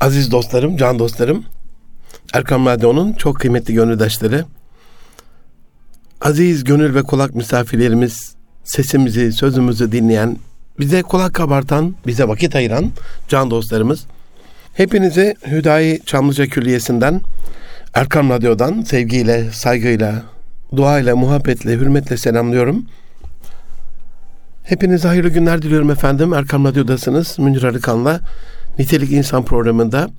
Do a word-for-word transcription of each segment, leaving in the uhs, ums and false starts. Aziz dostlarım, can dostlarım, Erkam Radyo'nun çok kıymetli gönüldaşları, aziz gönül ve kulak misafirlerimiz, sesimizi, sözümüzü dinleyen, bize kulak kabartan, bize vakit ayıran can dostlarımız, hepinizi Hüdayi Çamlıca Külliyesinden, Erkam Radyo'dan sevgiyle, saygıyla, duayla, muhabbetle, hürmetle selamlıyorum. Hepinize hayırlı günler diliyorum efendim. Erkam Radyo'dasınız. Münir Arıkan'la Nitelik İnsan programında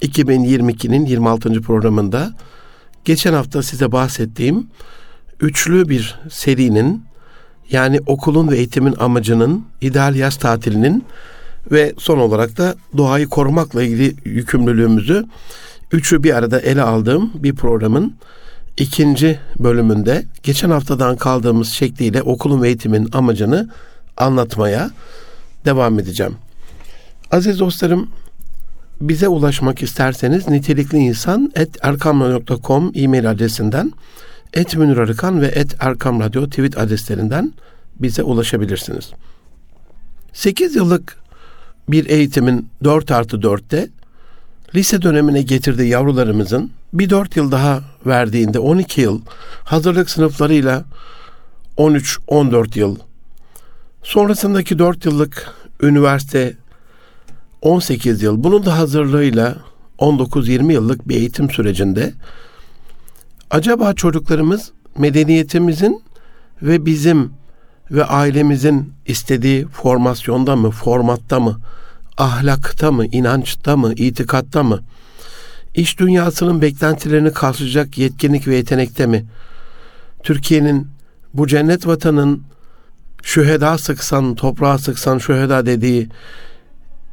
iki bin yirmi ikinin yirmi altıncı programında geçen hafta size bahsettiğim üçlü bir serinin, yani okulun ve eğitimin amacının, ideal yaz tatilinin ve son olarak da doğayı korumakla ilgili yükümlülüğümüzü üçü bir arada ele aldığım bir programın ikinci bölümünde geçen haftadan kaldığımız şekliyle okulun ve eğitimin amacını anlatmaya devam edeceğim. Aziz dostlarım, bize ulaşmak isterseniz nitelikli insan et erkamradyo nokta com e-mail adresinden, et Münir Arıkan ve et Erkam Radyo tweet adreslerinden bize ulaşabilirsiniz. sekiz yıllık bir eğitimin dört artı dörtte lise dönemine getirdiği yavrularımızın bir dört yıl daha verdiğinde on iki yıl, hazırlık sınıflarıyla on üç on dört yıl, sonrasındaki dört yıllık üniversite on sekiz yıl, bunun da hazırlığıyla on dokuz yirmi yıllık bir eğitim sürecinde acaba çocuklarımız medeniyetimizin ve bizim ve ailemizin istediği formasyonda mı, formatta mı, ahlakta mı, inançta mı, itikatta mı, iş dünyasının beklentilerini karşılayacak yetkinlik ve yetenekte mi, Türkiye'nin, bu cennet vatanın şüheda sıksan, toprağa sıksan şüheda dediği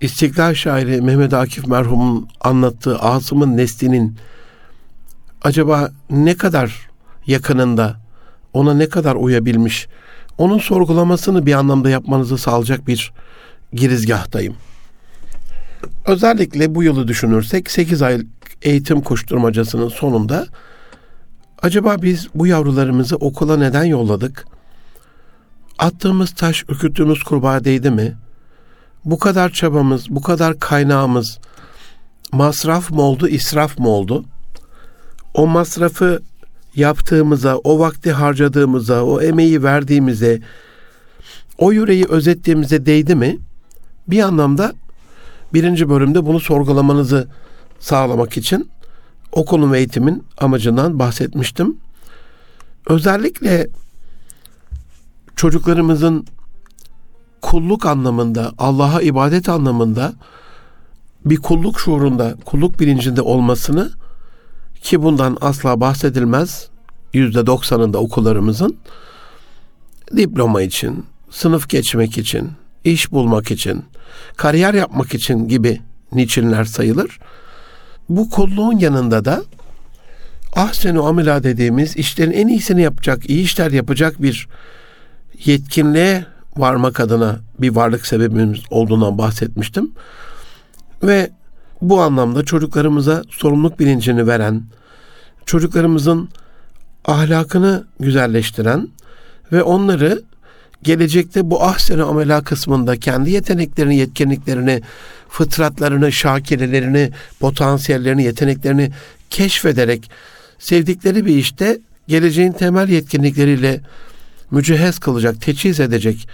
İstiklal şairi Mehmet Akif merhumun anlattığı Asım'ın neslinin acaba ne kadar yakınında, ona ne kadar uyabilmiş, onun sorgulamasını bir anlamda yapmanızı sağlayacak bir girizgahtayım. Özellikle bu yılı düşünürsek sekiz aylık eğitim koşturmacasının sonunda acaba biz bu yavrularımızı okula neden yolladık? Attığımız taş ürküttüğümüz kurbağa değdi mi? Bu kadar çabamız, bu kadar kaynağımız masraf mı oldu, israf mı oldu? O masrafı yaptığımıza, o vakti harcadığımıza, o emeği verdiğimize, o yüreği özettiğimize değdi mi? Bir anlamda birinci bölümde bunu sorgulamanızı sağlamak için okulun ve eğitimin amacından bahsetmiştim. Özellikle çocuklarımızın kulluk anlamında, Allah'a ibadet anlamında bir kulluk şuurunda, kulluk bilincinde olmasını, ki bundan asla bahsedilmez yüzde doksanında okullarımızın, diploma için, sınıf geçmek için, iş bulmak için, kariyer yapmak için gibi niçinler sayılır. Bu kulluğun yanında da ahsen-i amela dediğimiz işlerin en iyisini yapacak, iyi işler yapacak bir yetkinliğe varmak adına bir varlık sebebimiz olduğundan bahsetmiştim. Ve bu anlamda çocuklarımıza sorumluluk bilincini veren, çocuklarımızın ahlakını güzelleştiren ve onları gelecekte bu ahsen-i amela kısmında kendi yeteneklerini, yetkinliklerini, fıtratlarını, şakirelerini, potansiyellerini, yeteneklerini keşfederek sevdikleri bir işte geleceğin temel yetkinlikleriyle mücehhez kılacak, teçhiz edecek,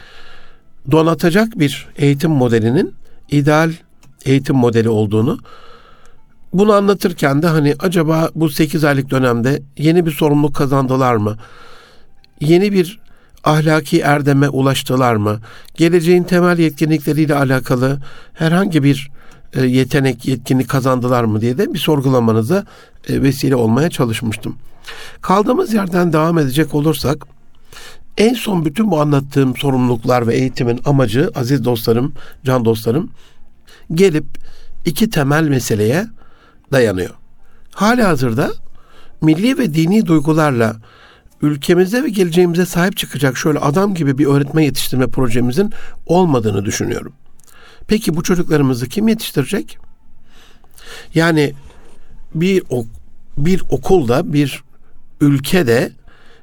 donatacak bir eğitim modelinin ideal eğitim modeli olduğunu, bunu anlatırken de hani acaba bu sekiz aylık dönemde yeni bir sorumluluk kazandılar mı? Yeni bir ahlaki erdeme ulaştılar mı? Geleceğin temel yetkinlikleriyle alakalı herhangi bir yetenek, yetkinlik kazandılar mı diye de bir sorgulamanıza vesile olmaya çalışmıştım. Kaldığımız yerden devam edecek olursak, en son bütün bu anlattığım sorumluluklar ve eğitimin amacı, aziz dostlarım, can dostlarım, gelip iki temel meseleye dayanıyor. Halihazırda milli ve dini duygularla ülkemize ve geleceğimize sahip çıkacak şöyle adam gibi bir öğretmen yetiştirme projemizin olmadığını düşünüyorum. Peki bu çocuklarımızı kim yetiştirecek? Yani bir bir okulda, bir ülkede,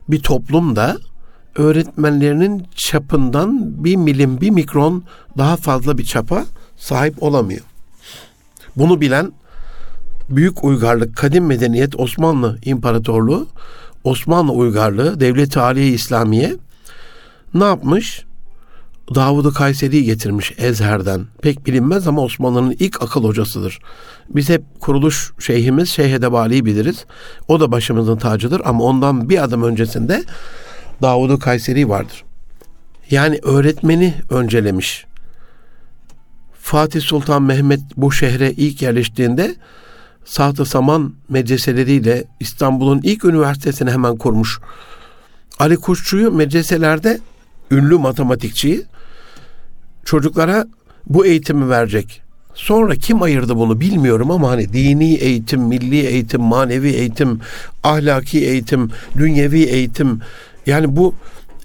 bir toplumda öğretmenlerinin çapından bir milim, bir mikron daha fazla bir çapa sahip olamıyor. Bunu bilen büyük uygarlık, kadim medeniyet Osmanlı İmparatorluğu, Osmanlı uygarlığı, Devlet-i Aliyye-i İslamiyye ne yapmış? Davud-ı Kayseri'yi getirmiş Ezher'den. Pek bilinmez ama Osmanlı'nın ilk akıl hocasıdır. Biz hep kuruluş şeyhimiz Şeyh Edebali'yi biliriz. O da başımızın tacıdır ama ondan bir adım öncesinde Davud-ı Kayseri vardır. Yani öğretmeni öncelemiş. Fatih Sultan Mehmet bu şehre ilk yerleştiğinde Saht-ı Saman medreseleriyle İstanbul'un ilk üniversitesini hemen kurmuş. Ali Kuşçu'yu medreselerde, ünlü matematikçiyi, çocuklara bu eğitimi verecek. Sonra kim ayırdı bunu bilmiyorum ama hani dini eğitim, milli eğitim, manevi eğitim, ahlaki eğitim, dünyevi eğitim, yani bu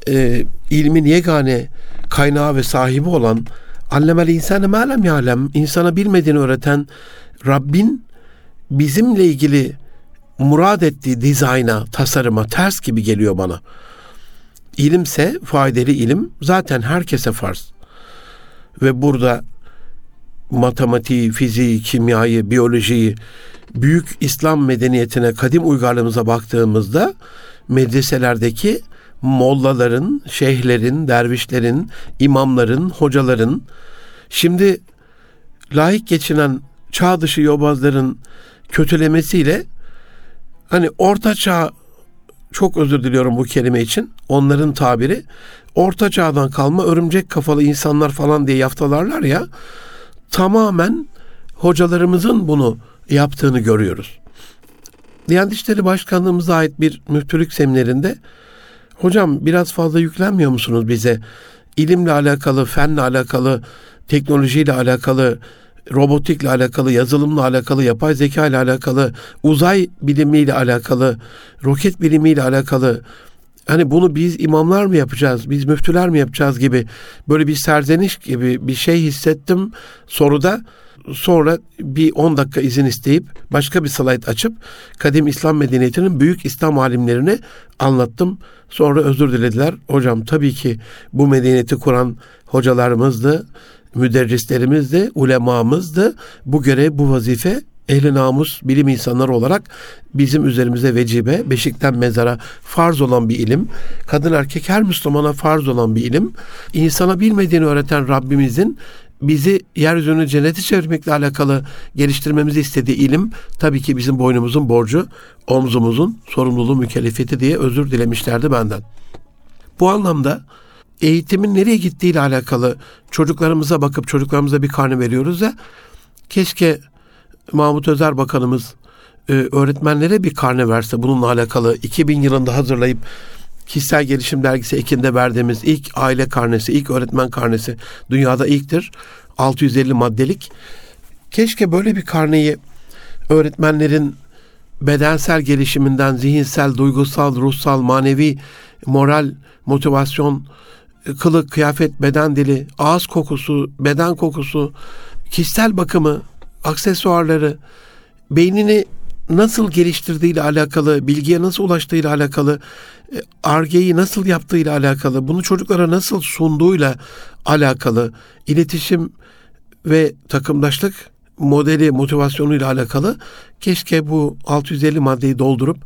e, ilmin yegane kaynağı ve sahibi olan allemel insane mâ lem ya'lem, insana bilmediğini öğreten Rabbin bizimle ilgili murad ettiği dizayna, tasarıma ters gibi geliyor bana. İlimse faydalı ilim zaten herkese farz. Ve burada matematiği, fiziği, kimyayı, biyolojiyi, büyük İslam medeniyetine, kadim uygarlığımıza baktığımızda medreselerdeki mollaların, şeyhlerin, dervişlerin, imamların, hocaların, şimdi laik geçinen çağ dışı yobazların kötülemesiyle hani orta çağ, çok özür diliyorum bu kelime için, onların tabiri orta çağdan kalma örümcek kafalı insanlar falan diye yaftalarlar ya, tamamen hocalarımızın bunu yaptığını görüyoruz. Diyanet İşleri Başkanlığımıza ait bir müftülük seminerinde, hocam biraz fazla yüklenmiyor musunuz bize? İlimle alakalı, fenle alakalı, teknolojiyle alakalı, robotikle alakalı, yazılımla alakalı, yapay zeka ile alakalı, uzay bilimiyle alakalı, roket bilimiyle alakalı, hani bunu biz imamlar mı yapacağız, biz müftüler mi yapacağız gibi böyle bir serzeniş gibi bir şey hissettim soruda. Sonra bir on dakika izin isteyip başka bir slayt açıp kadim İslam medeniyetinin büyük İslam alimlerini anlattım. Sonra özür dilediler. Hocam tabii ki bu medeniyeti kuran hocalarımızdı, müderrislerimizdi, ulemamızdı. Bu görev, bu vazife ehli namus, bilim insanları olarak bizim üzerimize vecibe, beşikten mezara farz olan bir ilim. Kadın erkek her Müslümana farz olan bir ilim. İnsana bilmediğini öğreten Rabbimizin bizi yeryüzünü cennete çevirmekle alakalı geliştirmemizi istediği ilim tabii ki bizim boynumuzun borcu, omzumuzun sorumluluğu, mükellefiyeti diye özür dilemişlerdi benden. Bu anlamda eğitimin nereye gittiğiyle alakalı çocuklarımıza bakıp çocuklarımıza bir karne veriyoruz ya, keşke Mahmut Özer Bakanımız öğretmenlere bir karne verse bununla alakalı. iki bin yılında hazırlayıp Kişisel Gelişim Dergisi Ekim'de verdiğimiz ilk aile karnesi, ilk öğretmen karnesi, dünyada ilktir. altı yüz elli maddelik. Keşke böyle bir karneyi öğretmenlerin bedensel gelişiminden, zihinsel, duygusal, ruhsal, manevi, moral, motivasyon, kılık, kıyafet, beden dili, ağız kokusu, beden kokusu, kişisel bakımı, aksesuarları, beynini nasıl geliştirdiğiyle alakalı, bilgiye nasıl ulaştığıyla alakalı, Ar-Ge'yi nasıl yaptığıyla alakalı, bunu çocuklara nasıl sunduğuyla alakalı, iletişim ve takımdaşlık modeli, motivasyonuyla alakalı, keşke bu altı yüz elli maddeyi doldurup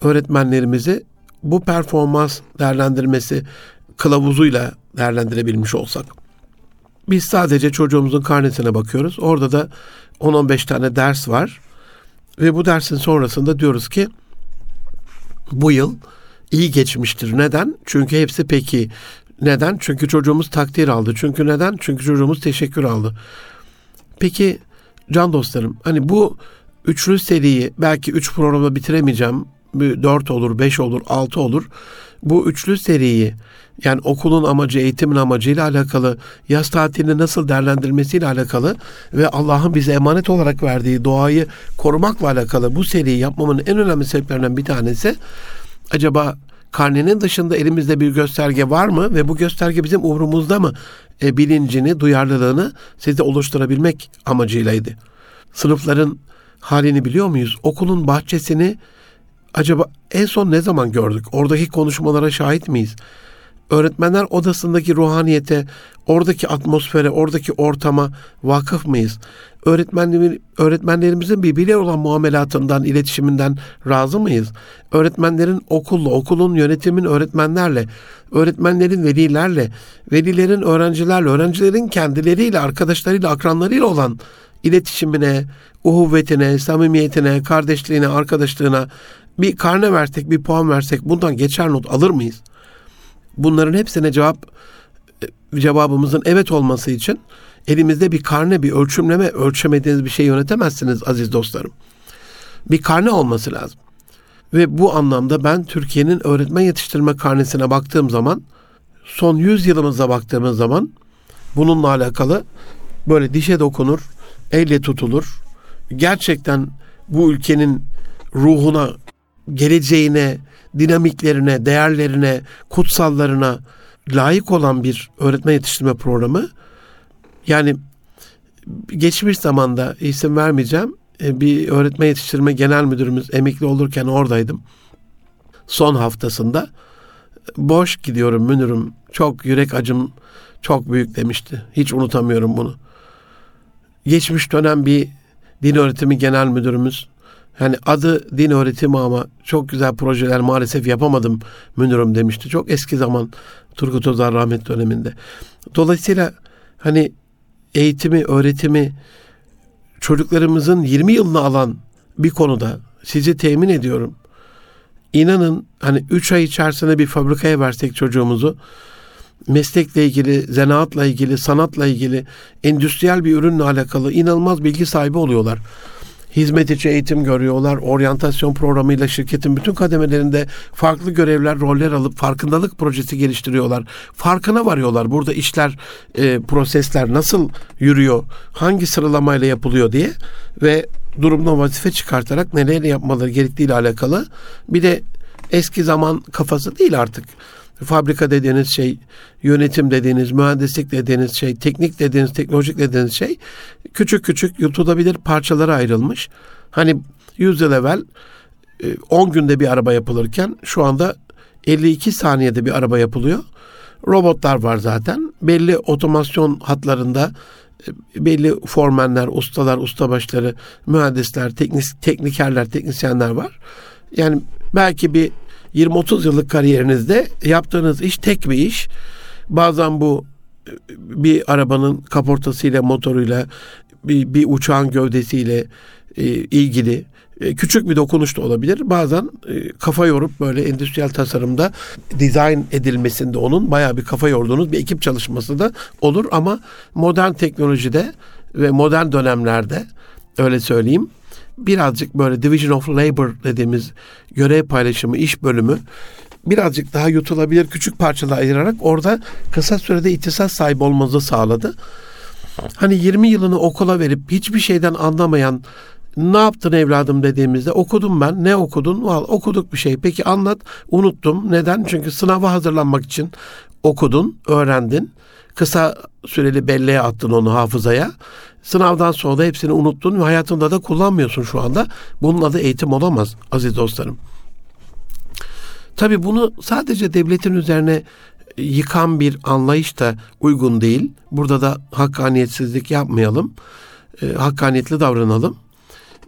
öğretmenlerimizi bu performans değerlendirmesi kılavuzuyla değerlendirebilmiş olsak. Biz sadece çocuğumuzun karnesine bakıyoruz. Orada da on on beş tane ders var. Ve bu dersin sonrasında diyoruz ki bu yıl iyi geçmiştir. Neden? Çünkü hepsi peki. Neden? Çünkü çocuğumuz takdir aldı. Çünkü neden? Çünkü çocuğumuz teşekkür aldı. Peki can dostlarım, hani bu üçlü seriyi belki üç programda bitiremeyeceğim. Dört olur, beş olur, altı olur. Bu üçlü seriyi, yani okulun amacı, eğitimin amacıyla alakalı, yaz tatilini nasıl değerlendirmesiyle alakalı ve Allah'ın bize emanet olarak verdiği doğayı korumakla alakalı bu seriyi yapmamın en önemli sebeplerinden bir tanesi, acaba karnenin dışında elimizde bir gösterge var mı ve bu gösterge bizim umurumuzda mı e, bilincini, duyarlılığını size oluşturabilmek amacıylaydı. Sınıfların halini biliyor muyuz? Okulun bahçesini acaba en son ne zaman gördük? Oradaki konuşmalara şahit miyiz? öğretmenler odasındaki ruhaniyete, oradaki atmosfere, oradaki ortama vakıf mıyız? Öğretmenlerimizin birbiriyle olan muamelatından, iletişiminden razı mıyız? Öğretmenlerin okulla, okulun yönetimin öğretmenlerle, öğretmenlerin velilerle, velilerin öğrencilerle, öğrencilerin kendileriyle, arkadaşlarıyla, akranlarıyla olan iletişimine, uhuvvetine, samimiyetine, kardeşliğine, arkadaşlığına bir karne versek, bir puan versek bundan geçer not alır mıyız? Bunların hepsine cevap cevabımızın evet olması için elimizde bir karne, bir ölçümleme, ölçemediğiniz bir şey yönetemezsiniz aziz dostlarım. Bir karne olması lazım. Ve bu anlamda ben Türkiye'nin öğretmen yetiştirme karnesine baktığım zaman, son yüz yılımıza baktığımız zaman bununla alakalı böyle dişe dokunur, elle tutulur. Gerçekten bu ülkenin ruhuna, geleceğine, dinamiklerine, değerlerine, kutsallarına layık olan bir öğretmen yetiştirme programı. Yani geçmiş zamanda, isim vermeyeceğim, bir öğretmen yetiştirme genel müdürümüz emekli olurken oradaydım. Son haftasında boş gidiyorum Münir'im, çok yürek acım çok büyük demişti. Hiç unutamıyorum bunu. Geçmiş dönem bir din öğretimi genel müdürümüz, hani adı din öğretimi ama çok güzel projeler maalesef yapamadım Münir'im demişti. Çok eski zaman, Turgut Özal rahmet döneminde. Dolayısıyla hani eğitimi, öğretimi çocuklarımızın yirmi yılını alan bir konuda sizi temin ediyorum. İnanın hani üç ay içerisinde bir fabrikaya versek çocuğumuzu, meslekle ilgili, zanaatla ilgili, sanatla ilgili, endüstriyel bir ürünle alakalı inanılmaz bilgi sahibi oluyorlar. Hizmet içi eğitim görüyorlar. Oryantasyon programıyla şirketin bütün kademelerinde farklı görevler, roller alıp farkındalık projesi geliştiriyorlar. Farkına varıyorlar. Burada işler, e, prosesler nasıl yürüyor, hangi sıralamayla yapılıyor diye ve durumdan vazife çıkartarak neler yapmaları gerektiğiyle alakalı. Bir de eski zaman kafası değil artık. Fabrika dediğiniz şey, yönetim dediğiniz, mühendislik dediğiniz şey, teknik dediğiniz, teknolojik dediğiniz şey küçük küçük yutulabilir parçalara ayrılmış. Hani yüz yıl evvel on günde bir araba yapılırken şu anda elli iki saniyede bir araba yapılıyor. Robotlar var zaten. Belli otomasyon hatlarında belli formenler, ustalar, ustabaşları, mühendisler, teknik, teknikerler, teknisyenler var. Yani belki bir yirmi otuz yıllık kariyerinizde yaptığınız iş tek bir iş. Bazen bu bir arabanın kaportasıyla, motoruyla, bir, bir uçağın gövdesiyle e, ilgili e, küçük bir dokunuş da olabilir. Bazen e, kafa yorup böyle endüstriyel tasarımda dizayn edilmesinde onun bayağı bir kafa yorduğunuz bir ekip çalışması da olur. Ama modern teknolojide ve modern dönemlerde öyle söyleyeyim, birazcık böyle division of labor dediğimiz görev paylaşımı, iş bölümü birazcık daha yutulabilir küçük parçalara ayırarak orada kısa sürede ihtisas sahibi olmanızı sağladı. Hani yirmi yılını okula verip hiçbir şeyden anlamayan, ne yaptın evladım dediğimizde, okudum ben, ne okudun? Vallahi okuduk bir şey, peki anlat, unuttum. Neden? Çünkü sınava hazırlanmak için okudun, öğrendin. Kısa süreli belleğe attın onu, hafızaya. Sınavdan sonra da hepsini unuttun ve hayatında da kullanmıyorsun şu anda. Bunun adı eğitim olamaz aziz dostlarım. Tabii bunu sadece devletin üzerine yıkan bir anlayış da uygun değil. Burada da hakkaniyetsizlik yapmayalım. E, hakkaniyetli davranalım.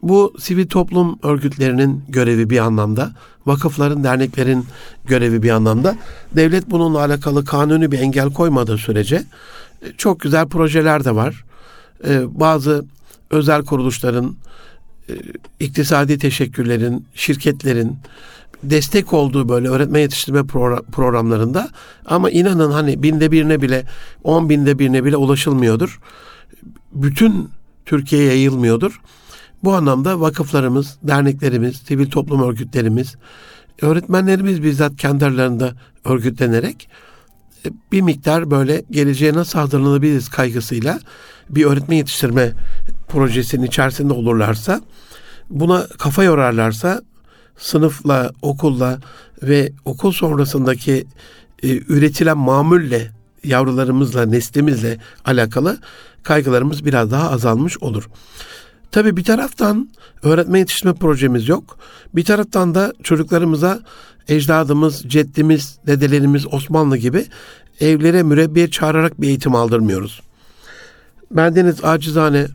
Bu sivil toplum örgütlerinin görevi bir anlamda, vakıfların, derneklerin görevi bir anlamda. Devlet bununla alakalı kanuni bir engel koymadığı sürece çok güzel projeler de var. Ee, bazı özel kuruluşların, e, iktisadi teşekkürlerin, şirketlerin destek olduğu böyle öğretmen yetiştirme pro- programlarında ama inanın hani binde birine bile, on binde birine bile ulaşılmıyordur. Bütün Türkiye'ye yayılmıyordur. Bu anlamda vakıflarımız, derneklerimiz, sivil toplum örgütlerimiz, öğretmenlerimiz bizzat kendi aralarında örgütlenerek bir miktar böyle geleceğe nasıl hazırlanabiliriz kaygısıyla bir öğretmen yetiştirme projesinin içerisinde olurlarsa, buna kafa yorarlarsa, sınıfla, okulla ve okul sonrasındaki e, üretilen mamulle, yavrularımızla, neslimizle alakalı kaygılarımız biraz daha azalmış olur. Tabii bir taraftan öğretmen yetiştirme projemiz yok. Bir taraftan da çocuklarımıza ecdadımız, ceddimiz, dedelerimiz Osmanlı gibi evlere mürebbiye çağırarak bir eğitim aldırmıyoruz. Bendeniz acizane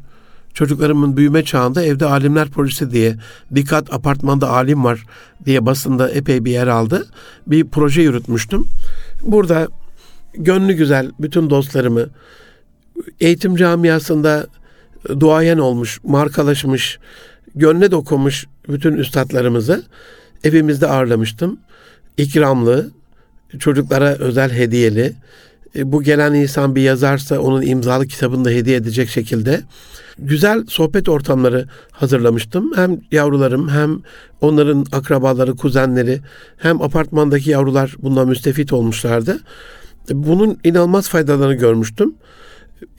çocuklarımın büyüme çağında evde alimler projesi diye, dikkat apartmanda alim var diye basında epey bir yer aldı. Bir proje yürütmüştüm. Burada gönlü güzel bütün dostlarımı, eğitim camiasında duayen olmuş, markalaşmış, gönle dokunmuş bütün üstadlarımızı evimizde ağırlamıştım. İkramlı, çocuklara özel hediyeli, bu gelen insan bir yazarsa onun imzalı kitabını da hediye edecek şekilde güzel sohbet ortamları hazırlamıştım. Hem yavrularım, hem onların akrabaları, kuzenleri, hem apartmandaki yavrular bundan müstefit olmuşlardı. Bunun inanılmaz faydalarını görmüştüm.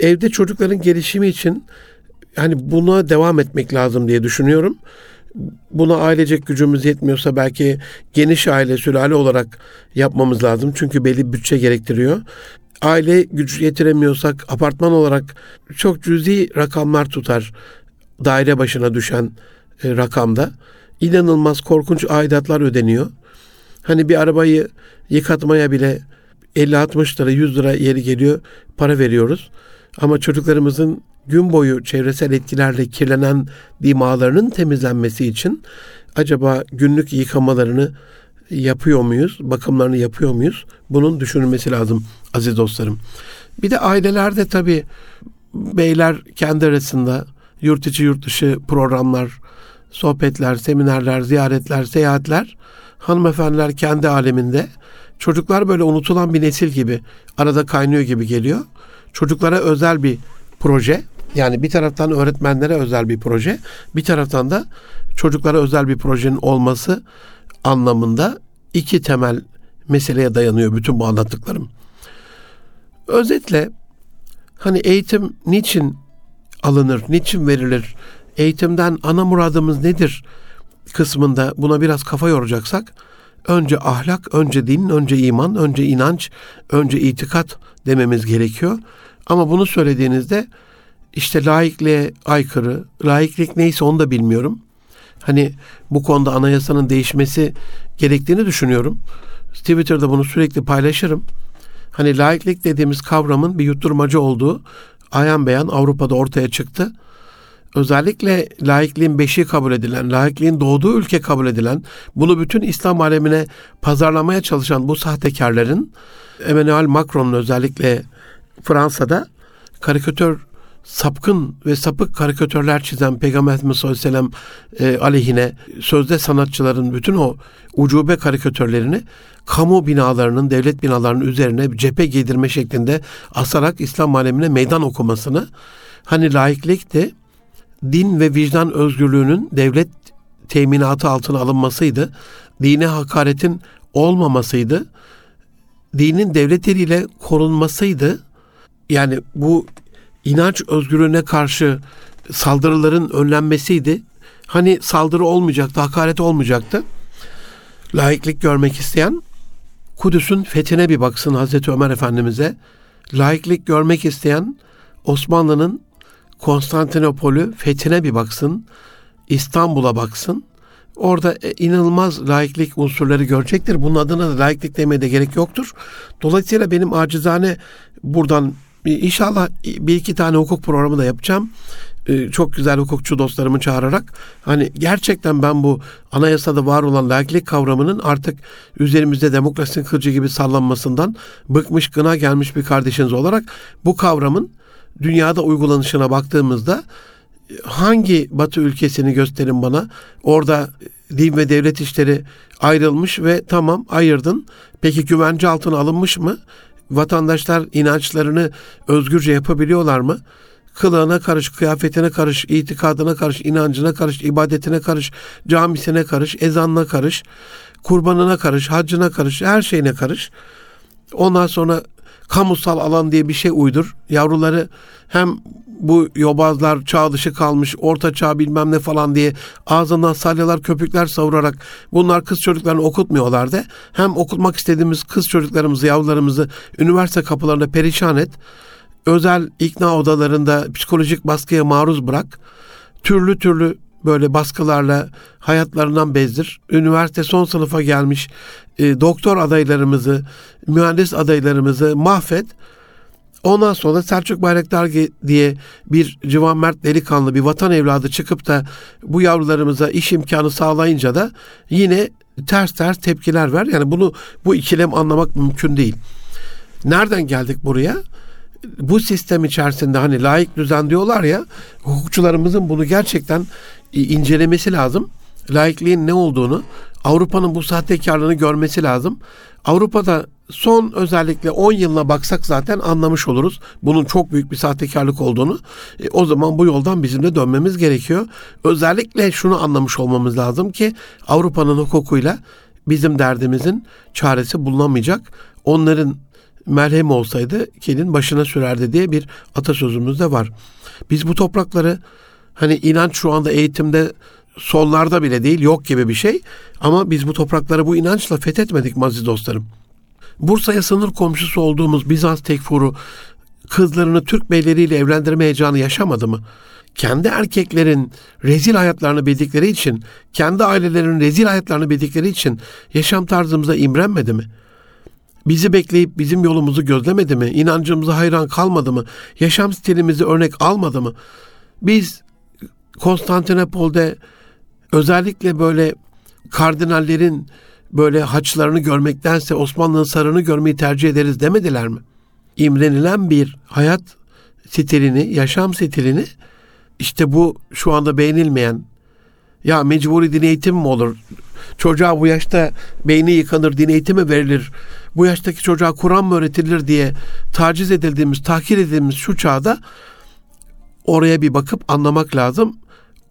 Evde çocukların gelişimi için hani buna devam etmek lazım diye düşünüyorum. Buna ailecek gücümüz yetmiyorsa belki geniş aile, sülale olarak yapmamız lazım. Çünkü belli bütçe gerektiriyor. Aile gücü yetiremiyorsak apartman olarak çok cüzi rakamlar tutar. Daire başına düşen rakamda. İnanılmaz korkunç aidatlar ödeniyor. Hani bir arabayı yıkatmaya bile elli altmış lira, yüz lira yeri geliyor para veriyoruz. Ama çocuklarımızın gün boyu çevresel etkilerle kirlenen dimağlarının temizlenmesi için acaba günlük yıkamalarını yapıyor muyuz? Bakımlarını yapıyor muyuz? Bunun düşünülmesi lazım aziz dostlarım. Bir de ailelerde tabii beyler kendi arasında yurt içi yurt dışı programlar, sohbetler, seminerler, ziyaretler, seyahatler, hanımefendiler kendi aleminde. Çocuklar böyle unutulan bir nesil gibi, arada kaynıyor gibi geliyor. Çocuklara özel bir proje, yani bir taraftan öğretmenlere özel bir proje, bir taraftan da çocuklara özel bir projenin olması anlamında iki temel meseleye dayanıyor bütün bu anlattıklarım. Özetle hani eğitim niçin alınır, niçin verilir, eğitimden ana muradımız nedir kısmında buna biraz kafa yoracaksak, önce ahlak, önce din, önce iman, önce inanç, önce itikat dememiz gerekiyor. Ama bunu söylediğinizde işte laikliğe aykırı, laiklik neyse onu da bilmiyorum. Hani bu konuda anayasanın değişmesi gerektiğini düşünüyorum. Twitter'da bunu sürekli paylaşırım. Hani laiklik dediğimiz kavramın bir yutturmacı olduğu ayan beyan Avrupa'da ortaya çıktı. Özellikle laikliğin beşiği kabul edilen, laikliğin doğduğu ülke kabul edilen, bunu bütün İslam alemine pazarlamaya çalışan bu sahtekarların, Emmanuel Macron'un özellikle Fransa'da karikatür, sapkın ve sapık karikatürler çizen Peygamber Efendimiz sallallahu aleyhi ve sellem e, aleyhine sözde sanatçıların bütün o ucube karikatürlerini kamu binalarının, devlet binalarının üzerine cephe giydirme şeklinde asarak İslam alemine meydan okumasını, hani laiklikti, din ve vicdan özgürlüğünün devlet teminatı altına alınmasıydı, dine hakaretin olmamasıydı, dinin devlet eliyle korunmasıydı. Yani bu inanç özgürlüğüne karşı saldırıların önlenmesiydi. Hani saldırı olmayacaktı, hakaret olmayacaktı. Laiklik görmek isteyen Kudüs'ün fethine bir baksın Hazreti Ömer Efendimiz'e. Laiklik görmek isteyen Osmanlı'nın Konstantinopol'ü fethine bir baksın, İstanbul'a baksın. Orada inanılmaz laiklik unsurları görecektir. Bunun adına da laiklik demeye de gerek yoktur. Dolayısıyla benim acizane buradan inşallah bir iki tane hukuk programı da yapacağım. Çok güzel hukukçu dostlarımı çağırarak. Hani gerçekten ben bu anayasada var olan laiklik kavramının artık üzerimizde demokrasinin kılıcı gibi sallanmasından bıkmış, gına gelmiş bir kardeşiniz olarak bu kavramın dünyada uygulanışına baktığımızda hangi Batı ülkesini gösterin bana? Orada din ve devlet işleri ayrılmış ve tamam ayırdın. Peki güvence altına alınmış mı? Vatandaşlar inançlarını özgürce yapabiliyorlar mı? Kılığına karış, kıyafetine karış, itikadına karış, inancına karış, ibadetine karış, camisine karış, ezanına karış, kurbanına karış, haccına karış, her şeyine karış. Ondan sonra kamusal alan diye bir şey uydur. Yavruları hem bu yobazlar çağ dışı kalmış, orta çağ bilmem ne falan diye ağzından salyalar, köpükler savurarak bunlar kız çocuklarını okutmuyorlar de. Hem okutmak istediğimiz kız çocuklarımızı, yavrularımızı üniversite kapılarına perişan et. Özel ikna odalarında psikolojik baskıya maruz bırak. türlü türlü böyle baskılarla hayatlarından bezdir. Üniversite son sınıfa gelmiş e, doktor adaylarımızı, mühendis adaylarımızı mahvet. Ondan sonra Selçuk Bayraktar diye bir civan mert delikanlı, bir vatan evladı çıkıp da bu yavrularımıza iş imkanı sağlayınca da yine ters ters tepkiler ver. Yani bunu, bu ikilem anlamak mümkün değil. Nereden geldik buraya? Bu sistem içerisinde hani laik düzen diyorlar ya, hukukçularımızın bunu gerçekten incelemesi lazım. Laikliğin ne olduğunu, Avrupa'nın bu sahtekarlığını görmesi lazım. Avrupa'da son özellikle on yılına baksak zaten anlamış oluruz bunun çok büyük bir sahtekarlık olduğunu. E, o zaman bu yoldan bizim de dönmemiz gerekiyor. Özellikle şunu anlamış olmamız lazım ki Avrupa'nın hukukuyla bizim derdimizin çaresi bulunamayacak. Onların merhem olsaydı kelin başına sürerdi diye bir atasözümüz de var. Biz bu toprakları, hani inanç şu anda eğitimde sonlarda bile değil, yok gibi bir şey, ama biz bu toprakları bu inançla fethetmedik mi aziz dostlarım? Bursa'ya sınır komşusu olduğumuz Bizans tekfuru kızlarını Türk beyleriyle evlendirme heyecanı yaşamadı mı? Kendi erkeklerin rezil hayatlarını bildikleri için, kendi ailelerin rezil hayatlarını bildikleri için yaşam tarzımıza imrenmedi mi? Bizi bekleyip bizim yolumuzu gözlemedi mi? İnancımıza hayran kalmadı mı? Yaşam stilimizi örnek almadı mı? Biz Konstantinopol'de özellikle böyle kardinallerin böyle haçlarını görmektense Osmanlı'nın sarığını görmeyi tercih ederiz demediler mi? İmrenilen bir hayat stilini, yaşam stilini, işte bu şu anda beğenilmeyen, ya mecburi din eğitimi mi olur? Çocuğa bu yaşta beyni yıkanır, din eğitimi verilir, bu yaştaki çocuğa Kur'an mı öğretilir diye taciz edildiğimiz, tahkir edildiğimiz şu çağda oraya bir bakıp anlamak lazım.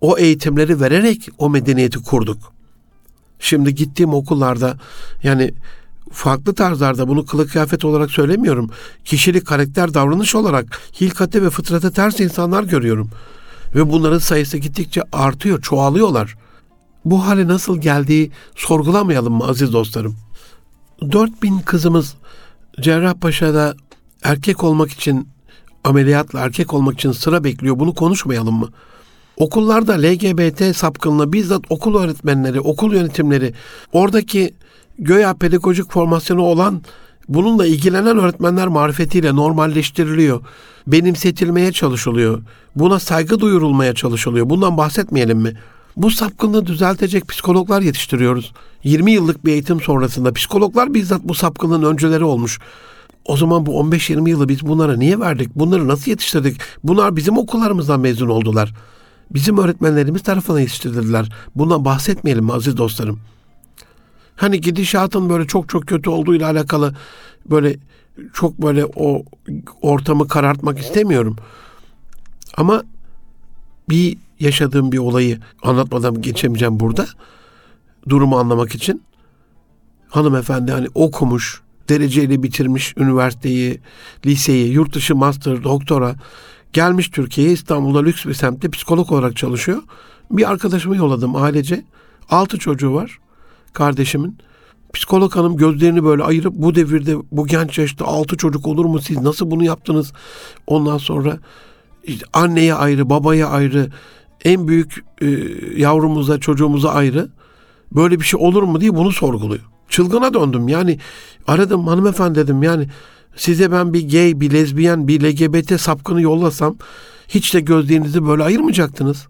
O eğitimleri vererek o medeniyeti kurduk. Şimdi gittiğim okullarda, yani farklı tarzlarda, bunu kılık kıyafet olarak söylemiyorum, kişilik, karakter, davranış olarak hilkate ve fıtrata ters insanlar görüyorum. Ve bunların sayısı gittikçe artıyor, çoğalıyorlar. Bu hale nasıl geldiği sorgulamayalım mı aziz dostlarım? dört bin kızımız Cerrahpaşa'da erkek olmak için, ameliyatla erkek olmak için sıra bekliyor. Bunu konuşmayalım mı? Okullarda L G B T sapkınlığı bizzat okul öğretmenleri, okul yönetimleri, oradaki göya pedagojik formasyonu olan, bununla ilgilenen öğretmenler marifetiyle normalleştiriliyor, benimsetilmeye çalışılıyor, buna saygı duyurulmaya çalışılıyor. Bundan bahsetmeyelim mi? Bu sapkınlığı düzeltecek psikologlar yetiştiriyoruz. yirmi yıllık bir eğitim sonrasında psikologlar bizzat bu sapkınlığın öncüleri olmuş. O zaman bu on beş yirmi yılı biz bunlara niye verdik? Bunları nasıl yetiştirdik? Bunlar bizim okullarımızdan mezun oldular. Bizim öğretmenlerimiz tarafından yetiştirildiler. Bundan bahsetmeyelim mi aziz dostlarım? Hani gidişatın böyle çok çok kötü olduğuyla alakalı böyle çok böyle o ortamı karartmak istemiyorum. Ama bir yaşadığım bir olayı anlatmadan geçemeyeceğim burada. Durumu anlamak için. Hanımefendi hani okumuş, dereceyle bitirmiş üniversiteyi, liseyi, yurt dışı master, doktora, gelmiş Türkiye'ye, İstanbul'da lüks bir semtte psikolog olarak çalışıyor. Bir arkadaşımı yolladım ailece. Altı çocuğu var kardeşimin. Psikolog hanım gözlerini böyle ayırıp, bu devirde, bu genç yaşta altı çocuk olur mu, siz nasıl bunu yaptınız? Ondan sonra işte anneye ayrı, babaya ayrı, en büyük e, yavrumuza, çocuğumuza ayrı. Böyle bir şey olur mu diye bunu sorguluyor. Çılgına döndüm yani. Aradım, hanımefendi dedim, yani size ben bir gay, bir lezbiyen, bir L G B T sapkını yollasam hiç de gözlerinizi böyle ayırmayacaktınız.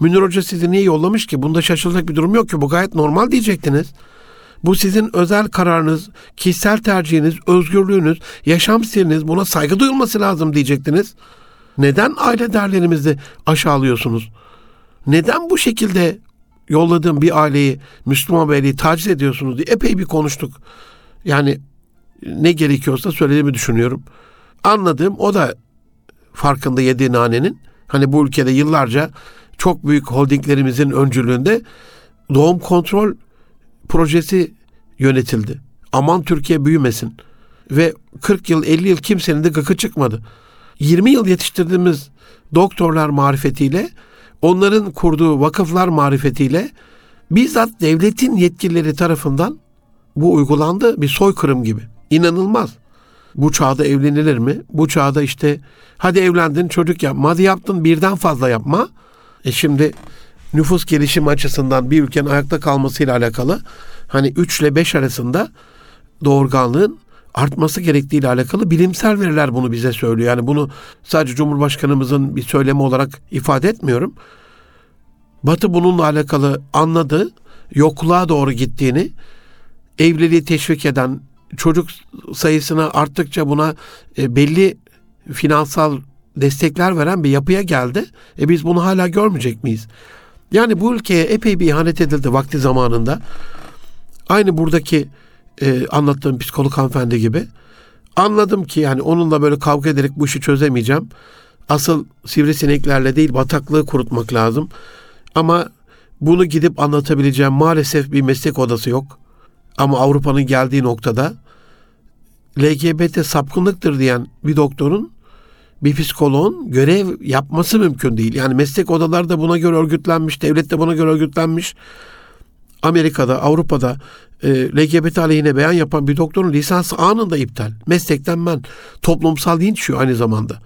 Münir Hoca sizi niye yollamış ki? Bunda şaşılacak bir durum yok ki. Bu gayet normal diyecektiniz. Bu sizin özel kararınız, kişisel tercihiniz, özgürlüğünüz, yaşam stiliniz, buna saygı duyulması lazım diyecektiniz. Neden aile değerlerimizi aşağılıyorsunuz? Neden bu şekilde yolladığım bir aileyi, Müslüman bir aileyi taciz ediyorsunuz diye epey bir konuştuk. Yani ne gerekiyorsa söylediğimi düşünüyorum. Anladığım, o da farkında yediği nanenin. Hani bu ülkede yıllarca çok büyük holdinglerimizin öncülüğünde doğum kontrol projesi yönetildi. Aman Türkiye büyümesin. Ve kırk yıl, elli yıl kimsenin de gıkı çıkmadı. yirmi yıl yetiştirdiğimiz doktorlar marifetiyle, onların kurduğu vakıflar marifetiyle, bizzat devletin yetkilileri tarafından bu uygulandı, bir soykırım gibi. İnanılmaz. Bu çağda evlenilir mi? Bu çağda işte hadi evlendin, çocuk yapma, hadi yaptın, birden fazla yapma. E şimdi nüfus gelişimi açısından bir ülkenin ayakta kalmasıyla alakalı hani üç ile beş arasında doğurganlığın artması gerektiğiyle alakalı bilimsel veriler bunu bize söylüyor. Yani bunu sadece Cumhurbaşkanımızın bir söylemi olarak ifade etmiyorum. Batı bununla alakalı anladı, yokluğa doğru gittiğini, evliliği teşvik eden, çocuk sayısına arttıkça buna belli finansal destekler veren bir yapıya geldi. E biz bunu hala görmeyecek miyiz? Yani bu ülkeye epey bir ihanet edildi vakti zamanında. Aynı buradaki e, anlattığım psikolog hanımefendi gibi. Anladım ki yani onunla böyle kavga ederek bu işi çözemeyeceğim. Asıl sivrisineklerle değil bataklığı kurutmak lazım. Ama bunu gidip anlatabileceğim maalesef bir meslek odası yok. Ama Avrupa'nın geldiği noktada L G B T sapkınlıktır diyen bir doktorun, bir psikoloğun görev yapması mümkün değil. Yani meslek odaları da buna göre örgütlenmiş, devlet de buna göre örgütlenmiş. Amerika'da, Avrupa'da L G B T aleyhine beyan yapan bir doktorun lisansı anında iptal. Meslekten men. Toplumsal linç yiyor aynı zamanda.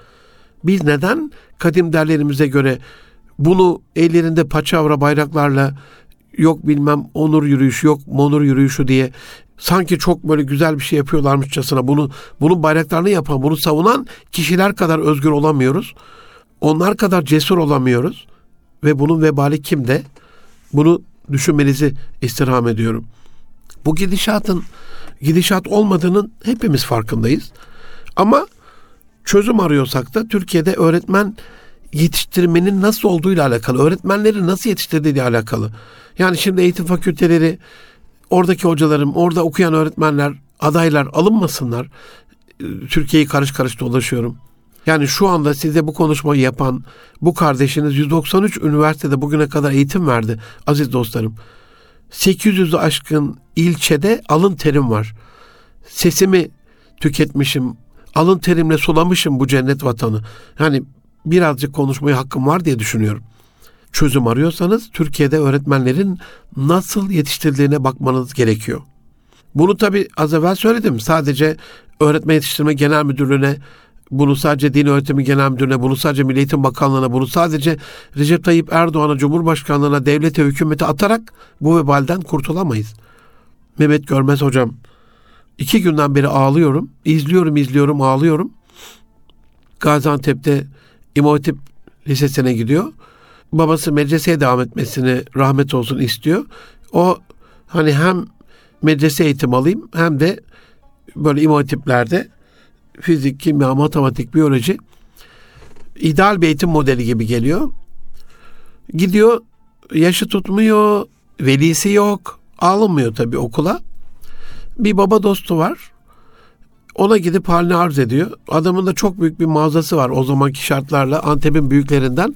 Biz neden kadim derlerimize göre bunu ellerinde paçavra bayraklarla yok bilmem onur yürüyüşü, yok monur yürüyüşü diye sanki çok böyle güzel bir şey yapıyorlarmışçasına bunu bunun bayraklarını yapan, bunu savunan kişiler kadar özgür olamıyoruz. Onlar kadar cesur olamıyoruz. Ve bunun vebali kimde? Bunu düşünmenizi istirham ediyorum. Bu gidişatın gidişat olmadığının hepimiz farkındayız. Ama çözüm arıyorsak da Türkiye'de öğretmen yetiştirmenin nasıl olduğuyla alakalı, öğretmenleri nasıl yetiştirdiğiyle alakalı. Yani şimdi eğitim fakülteleri, oradaki hocalarım, orada okuyan öğretmenler, adaylar alınmasınlar. Türkiye'yi karış karış dolaşıyorum. Yani şu anda size bu konuşmayı yapan bu kardeşiniz yüz doksan üç üniversitede bugüne kadar eğitim verdi aziz dostlarım. sekiz yüzü aşkın ilçede alın terim var. Sesimi tüketmişim, alın terimle sulamışım bu cennet vatanı. Yani birazcık konuşmaya hakkım var diye düşünüyorum. Çözüm arıyorsanız Türkiye'de öğretmenlerin nasıl yetiştirdiğine bakmanız gerekiyor. Bunu tabii az evvel söyledim. Sadece Öğretmen Yetiştirme Genel Müdürlüğü'ne, bunu sadece Din Öğretimi Genel Müdürlüğü'ne, bunu sadece Milli Eğitim Bakanlığı'na, bunu sadece Recep Tayyip Erdoğan'a, Cumhurbaşkanlığı'na, devlete, hükümete atarak bu vebalden kurtulamayız. Mehmet Görmez hocam, iki günden beri ağlıyorum, izliyorum, izliyorum, ağlıyorum. Gaziantep'te İmam Hatip Lisesi'ne gidiyor. Babası medreseye devam etmesini rahmet olsun istiyor. O hani hem medrese eğitim alayım hem de böyle imam hatiplerde fizik, kimya, matematik, biyoloji ideal bir eğitim modeli gibi geliyor. Gidiyor, yaşı tutmuyor, velisi yok, alınmıyor tabii okula. Bir baba dostu var. Ona gidip halini arz ediyor. Adamın da çok büyük bir mağazası var o zamanki şartlarla, Antep'in büyüklerinden.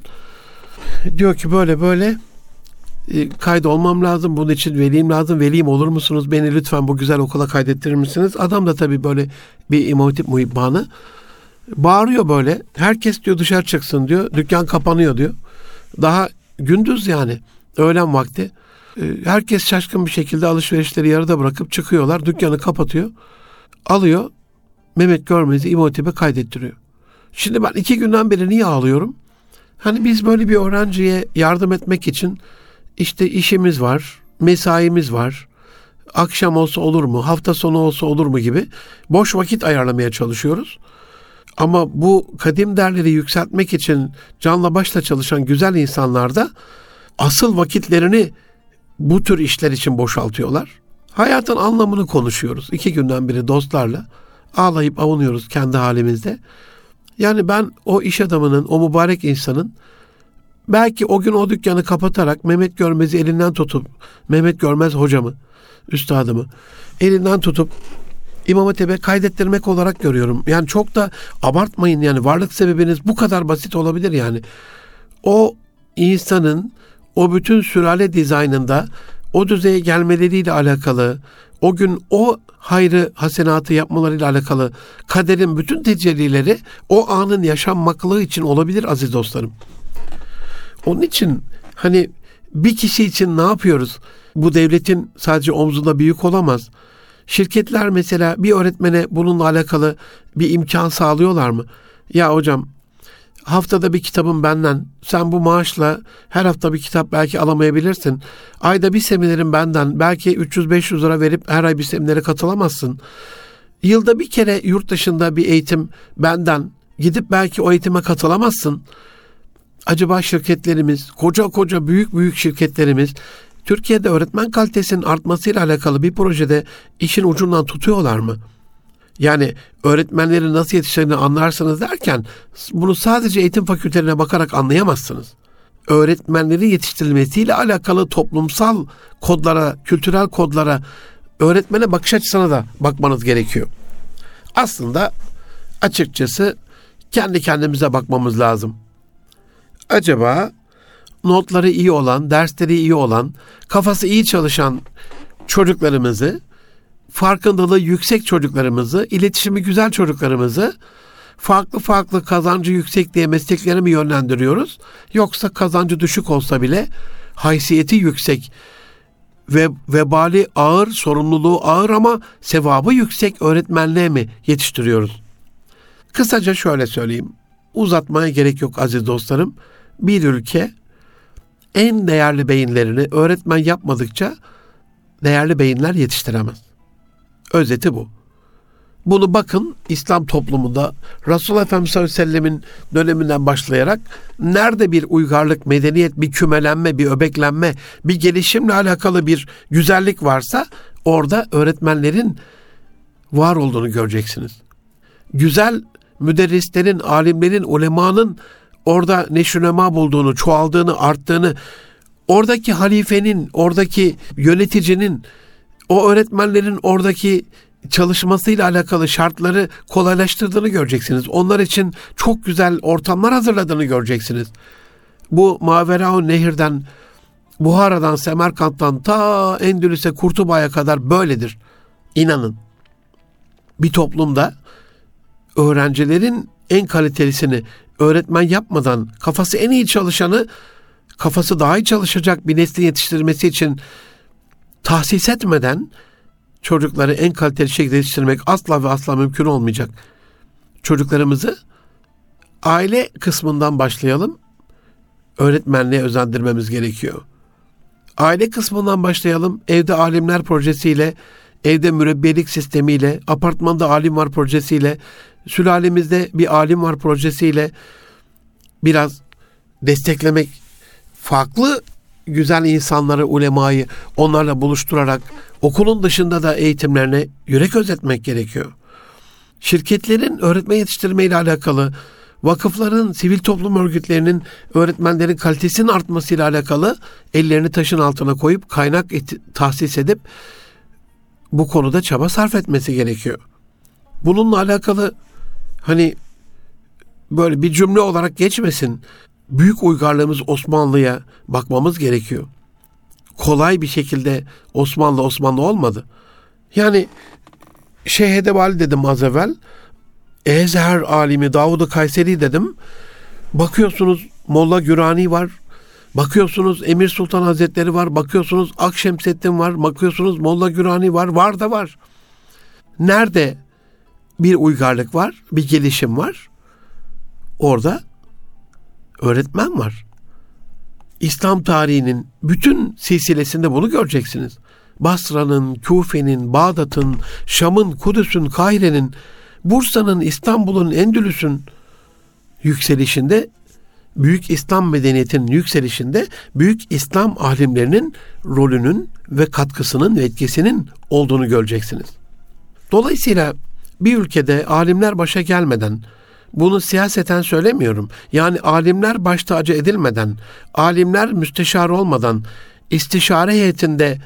Diyor ki böyle böyle e, kaydolmam lazım. Bunun için velim lazım. Velim olur musunuz? Beni lütfen bu güzel okula kaydettirir misiniz? Adam da tabii böyle bir imam hatip muhibbanı. Bağırıyor böyle. Herkes diyor dışarı çıksın diyor. Dükkan kapanıyor diyor. Daha gündüz yani. Öğlen vakti. E, herkes şaşkın bir şekilde alışverişleri yarıda bırakıp çıkıyorlar. Dükkanı kapatıyor. Alıyor. Mehmet Görmez'i imam hatibe kaydettiriyor. Şimdi ben iki günden beri niye ağlıyorum? Hani biz böyle bir öğrenciye yardım etmek için işte işimiz var, mesaimiz var, akşam olsa olur mu, hafta sonu olsa olur mu gibi boş vakit ayarlamaya çalışıyoruz. Ama bu kadim değerleri yükseltmek için canla başla çalışan güzel insanlar da asıl vakitlerini bu tür işler için boşaltıyorlar. Hayatın anlamını konuşuyoruz. İki günden beri dostlarla ağlayıp avunuyoruz kendi halimizde. Yani ben o iş adamının, o mübarek insanın belki o gün o dükkanı kapatarak Mehmet Görmez'i elinden tutup, Mehmet Görmez hocamı, üstadımı elinden tutup İmam Hatip'e kaydettirmek olarak görüyorum. Yani çok da abartmayın yani, varlık sebebiniz bu kadar basit olabilir yani. O insanın o bütün sülale dizaynında o düzeye gelmeleriyle alakalı, o gün o hayrı, hasenatı yapmalarıyla alakalı kaderin bütün tecellileri o anın yaşanmaklığı için olabilir aziz dostlarım. Onun için hani bir kişi için ne yapıyoruz? Bu devletin sadece omzunda büyük olamaz. Şirketler mesela bir öğretmene bununla alakalı bir imkan sağlıyorlar mı? Ya hocam haftada bir kitabım benden, sen bu maaşla her hafta bir kitap belki alamayabilirsin. Ayda bir seminerim benden, belki üç yüz beş yüz lira verip her ay bir seminere katılamazsın. Yılda bir kere yurt dışında bir eğitim benden, gidip belki o eğitime katılamazsın. Acaba şirketlerimiz, koca koca büyük büyük şirketlerimiz Türkiye'de öğretmen kalitesinin artmasıyla alakalı bir projede işin ucundan tutuyorlar mı? Yani öğretmenlerin nasıl yetiştiğini anlarsınız derken bunu sadece eğitim fakültelerine bakarak anlayamazsınız. Öğretmenlerin yetiştirilmesiyle alakalı toplumsal kodlara, kültürel kodlara, öğretmene bakış açısına da bakmanız gerekiyor. Aslında açıkçası kendi kendimize bakmamız lazım. Acaba notları iyi olan, dersleri iyi olan, kafası iyi çalışan çocuklarımızı, farkındalığı yüksek çocuklarımızı, iletişimi güzel çocuklarımızı farklı farklı kazancı yüksek diye mesleklere mi yönlendiriyoruz? Yoksa kazancı düşük olsa bile haysiyeti yüksek ve vebali ağır, sorumluluğu ağır ama sevabı yüksek öğretmenliğe mi yetiştiriyoruz? Kısaca şöyle söyleyeyim. Uzatmaya gerek yok aziz dostlarım. Bir ülke en değerli beyinlerini öğretmen yapmadıkça değerli beyinler yetiştiremez. Özeti bu. Bunu bakın İslam toplumunda Resulullah Efendimiz sallallahu aleyhi ve sellemin döneminden başlayarak nerede bir uygarlık, medeniyet, bir kümelenme, bir öbeklenme, bir gelişimle alakalı bir güzellik varsa orada öğretmenlerin var olduğunu göreceksiniz. Güzel müderrislerin, alimlerin, ulemanın orada neşünema bulduğunu, çoğaldığını, arttığını, oradaki halifenin, oradaki yöneticinin, o öğretmenlerin oradaki çalışmasıyla alakalı şartları kolaylaştırdığını göreceksiniz. Onlar için çok güzel ortamlar hazırladığını göreceksiniz. Bu Maveraünnehir'den, Buhara'dan, Semerkant'tan ta Endülüs'e, Kurtuba'ya kadar böyledir. İnanın. Bir toplumda öğrencilerin en kalitelisini öğretmen yapmadan kafası en iyi çalışanı, kafası daha iyi çalışacak bir nesli yetiştirmesi için tahsis etmeden çocukları en kaliteli şekilde yetiştirmek asla ve asla mümkün olmayacak. Çocuklarımızı aile kısmından başlayalım, öğretmenliğe özendirmemiz gerekiyor. Aile kısmından başlayalım, evde alimler projesiyle, evde mürebbiyelik sistemiyle, apartmanda alim var projesiyle, sülalemizde bir alim var projesiyle biraz desteklemek, farklı güzel insanları, ulemayı onlarla buluşturarak okulun dışında da eğitimlerine yürek özetmek gerekiyor. Şirketlerin öğretmen yetiştirmeyle alakalı, vakıfların, sivil toplum örgütlerinin öğretmenlerin kalitesinin artmasıyla alakalı ellerini taşın altına koyup kaynak tahsis edip bu konuda çaba sarf etmesi gerekiyor. Bununla alakalı hani böyle bir cümle olarak geçmesin. Büyük uygarlığımız Osmanlı'ya bakmamız gerekiyor. Kolay bir şekilde Osmanlı Osmanlı olmadı. Yani Şeyh Edebali dedim az evvel. Ezher alimi, Davud-ı Kayseri dedim. Bakıyorsunuz Molla Gürani var. Bakıyorsunuz Emir Sultan Hazretleri var. Bakıyorsunuz Akşemseddin var. Bakıyorsunuz Molla Gürani var. Var da var. Nerede bir uygarlık var, bir gelişim var? Orada öğretmen var. İslam tarihinin bütün silsilesinde bunu göreceksiniz. Basra'nın, Küfe'nin, Bağdat'ın, Şam'ın, Kudüs'ün, Kahire'nin, Bursa'nın, İstanbul'un, Endülüs'ün yükselişinde, büyük İslam medeniyetinin yükselişinde büyük İslam alimlerinin rolünün ve katkısının ve etkisinin olduğunu göreceksiniz. Dolayısıyla bir ülkede alimler başa gelmeden, bunu siyaseten söylemiyorum. Yani alimler baş tacı edilmeden, alimler müsteşar olmadan, istişare heyetinde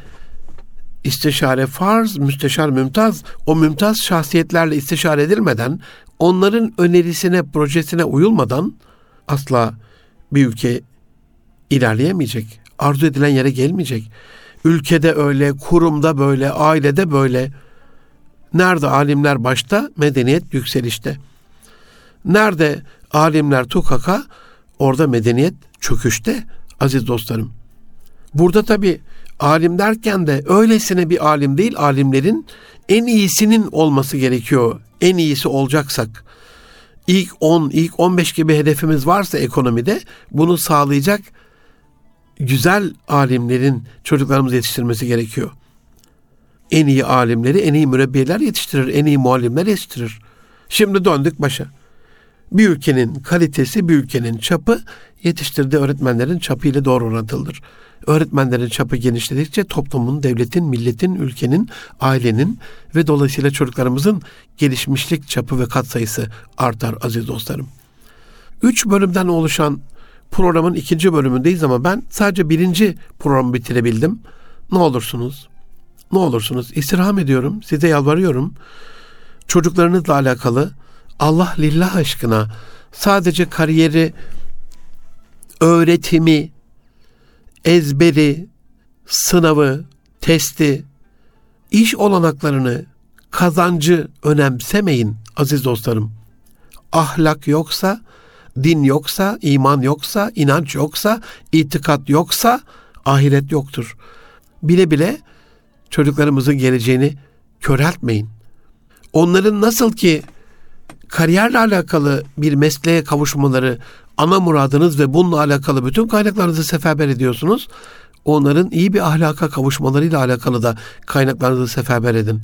istişare farz, müsteşar mümtaz, o mümtaz şahsiyetlerle istişare edilmeden, onların önerisine, projesine uyulmadan asla bir ülke ilerleyemeyecek. Arzu edilen yere gelmeyecek. Ülkede öyle, kurumda böyle, ailede böyle. Nerede alimler başta? Medeniyet yükselişte. Nerede alimler tukaka, orada medeniyet çöküşte aziz dostlarım. Burada tabii alim derken de öylesine bir alim değil, alimlerin en iyisinin olması gerekiyor. En iyisi olacaksak, ilk on, ilk on beş gibi hedefimiz varsa ekonomide, bunu sağlayacak güzel alimlerin çocuklarımızı yetiştirmesi gerekiyor. En iyi alimleri, en iyi mürebbiyeler yetiştirir, en iyi muallimler yetiştirir. Şimdi döndük başa. Bir ülkenin kalitesi, bir ülkenin çapı yetiştirdiği öğretmenlerin çapı ile doğru orantılıdır. Öğretmenlerin çapı genişledikçe toplumun, devletin, milletin, ülkenin, ailenin ve dolayısıyla çocuklarımızın gelişmişlik çapı ve katsayısı artar aziz dostlarım. Üç bölümden oluşan programın ikinci bölümündeyiz ama ben sadece birinci programı bitirebildim. Ne olursunuz, ne olursunuz istirham ediyorum, size yalvarıyorum. Çocuklarınızla alakalı Allah lillah aşkına sadece kariyeri, öğretimi, ezberi, sınavı, testi, iş olanaklarını, kazancı önemsemeyin aziz dostlarım. Ahlak yoksa, din yoksa, iman yoksa, inanç yoksa, itikat yoksa ahiret yoktur. Bile bile çocuklarımızın geleceğini köreltmeyin. Onların nasıl ki kariyerle alakalı bir mesleğe kavuşmaları ana muradınız ve bununla alakalı bütün kaynaklarınızı seferber ediyorsunuz, onların iyi bir ahlaka kavuşmalarıyla alakalı da kaynaklarınızı seferber edin.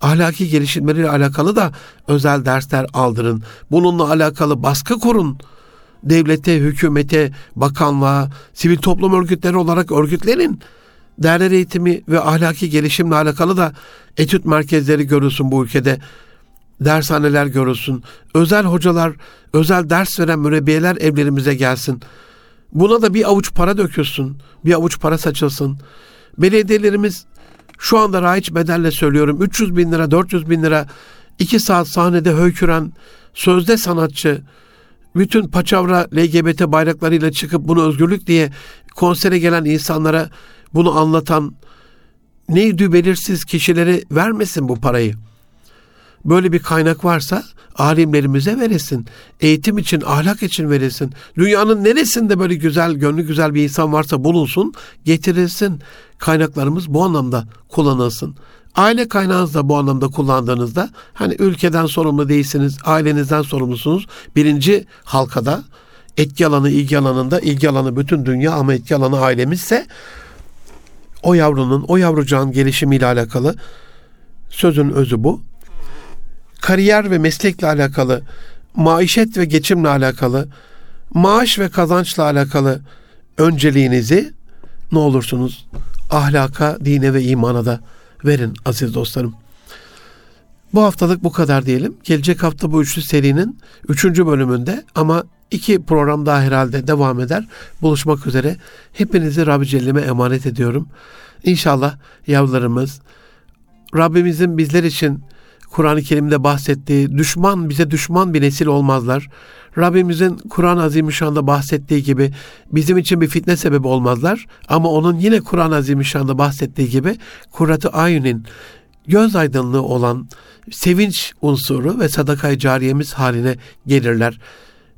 Ahlaki gelişimleriyle alakalı da özel dersler aldırın. Bununla alakalı baskı kurun. Devlete, hükümete, bakanlığa, sivil toplum örgütleri olarak örgütlenin. Değerler eğitimi ve ahlaki gelişimle alakalı da etüt merkezleri görülsün bu ülkede. Dershaneler görülsün. Özel hocalar, özel ders veren mürebbiyeler evlerimize gelsin. Buna da bir avuç para dökülsün. Bir avuç para saçılsın. Belediyelerimiz, şu anda raiç bedelle söylüyorum, üç yüz bin lira, dört yüz bin lira, iki saat sahnede höyküren sözde sanatçı, bütün paçavra L G B T bayraklarıyla çıkıp bunu özgürlük diye konsere gelen insanlara bunu anlatan neydi belirsiz kişileri vermesin bu parayı. Böyle bir kaynak varsa alimlerimize verilsin. Eğitim için, ahlak için verilsin. Dünyanın neresinde böyle güzel, gönlü güzel bir insan varsa bulunsun, getirilsin. Kaynaklarımız bu anlamda kullanılsın. Aile kaynağınızı da bu anlamda kullandığınızda, hani ülkeden sorumlu değilsiniz, ailenizden sorumlusunuz. Birinci halkada, etki alanı, ilgi alanında, ilgi alanı bütün dünya ama etki alanı ailemizse, o yavrunun, o yavrucağın gelişimiyle alakalı sözün özü bu. Kariyer ve meslekle alakalı, maişet ve geçimle alakalı, maaş ve kazançla alakalı önceliğinizi ne olursunuz ahlaka, dine ve imana da verin aziz dostlarım. Bu haftalık bu kadar diyelim. Gelecek hafta bu üçlü serinin üçüncü bölümünde ama iki program daha herhalde devam eder. Buluşmak üzere. Hepinizi Rabbi Celle'me emanet ediyorum. İnşallah yavrularımız Rabbimizin bizler için Kur'an-ı Kerim'de bahsettiği düşman bize düşman bir nesil olmazlar. Rabbimizin Kur'an-ı Azimüşşan'da bahsettiği gibi bizim için bir fitne sebebi olmazlar. Ama onun yine Kur'an-ı Azimüşşan'da bahsettiği gibi Kurrat-ı Ayun'in göz aydınlığı olan sevinç unsuru ve sadaka-i cariyemiz haline gelirler.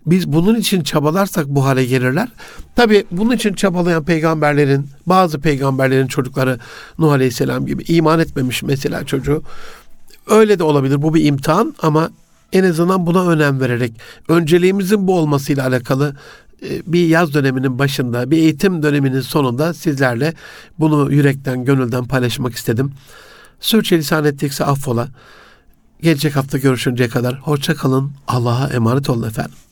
Biz bunun için çabalarsak bu hale gelirler. Tabii bunun için çabalayan peygamberlerin, bazı peygamberlerin çocukları Nuh Aleyhisselam gibi iman etmemiş mesela çocuğu. Öyle de olabilir, bu bir imtihan ama en azından buna önem vererek önceliğimizin bu olmasıyla alakalı bir yaz döneminin başında, bir eğitim döneminin sonunda sizlerle bunu yürekten, gönülden paylaşmak istedim. Sürçülisan ettikse affola. Gelecek hafta görüşünceye kadar hoşça kalın, Allah'a emanet olun efendim.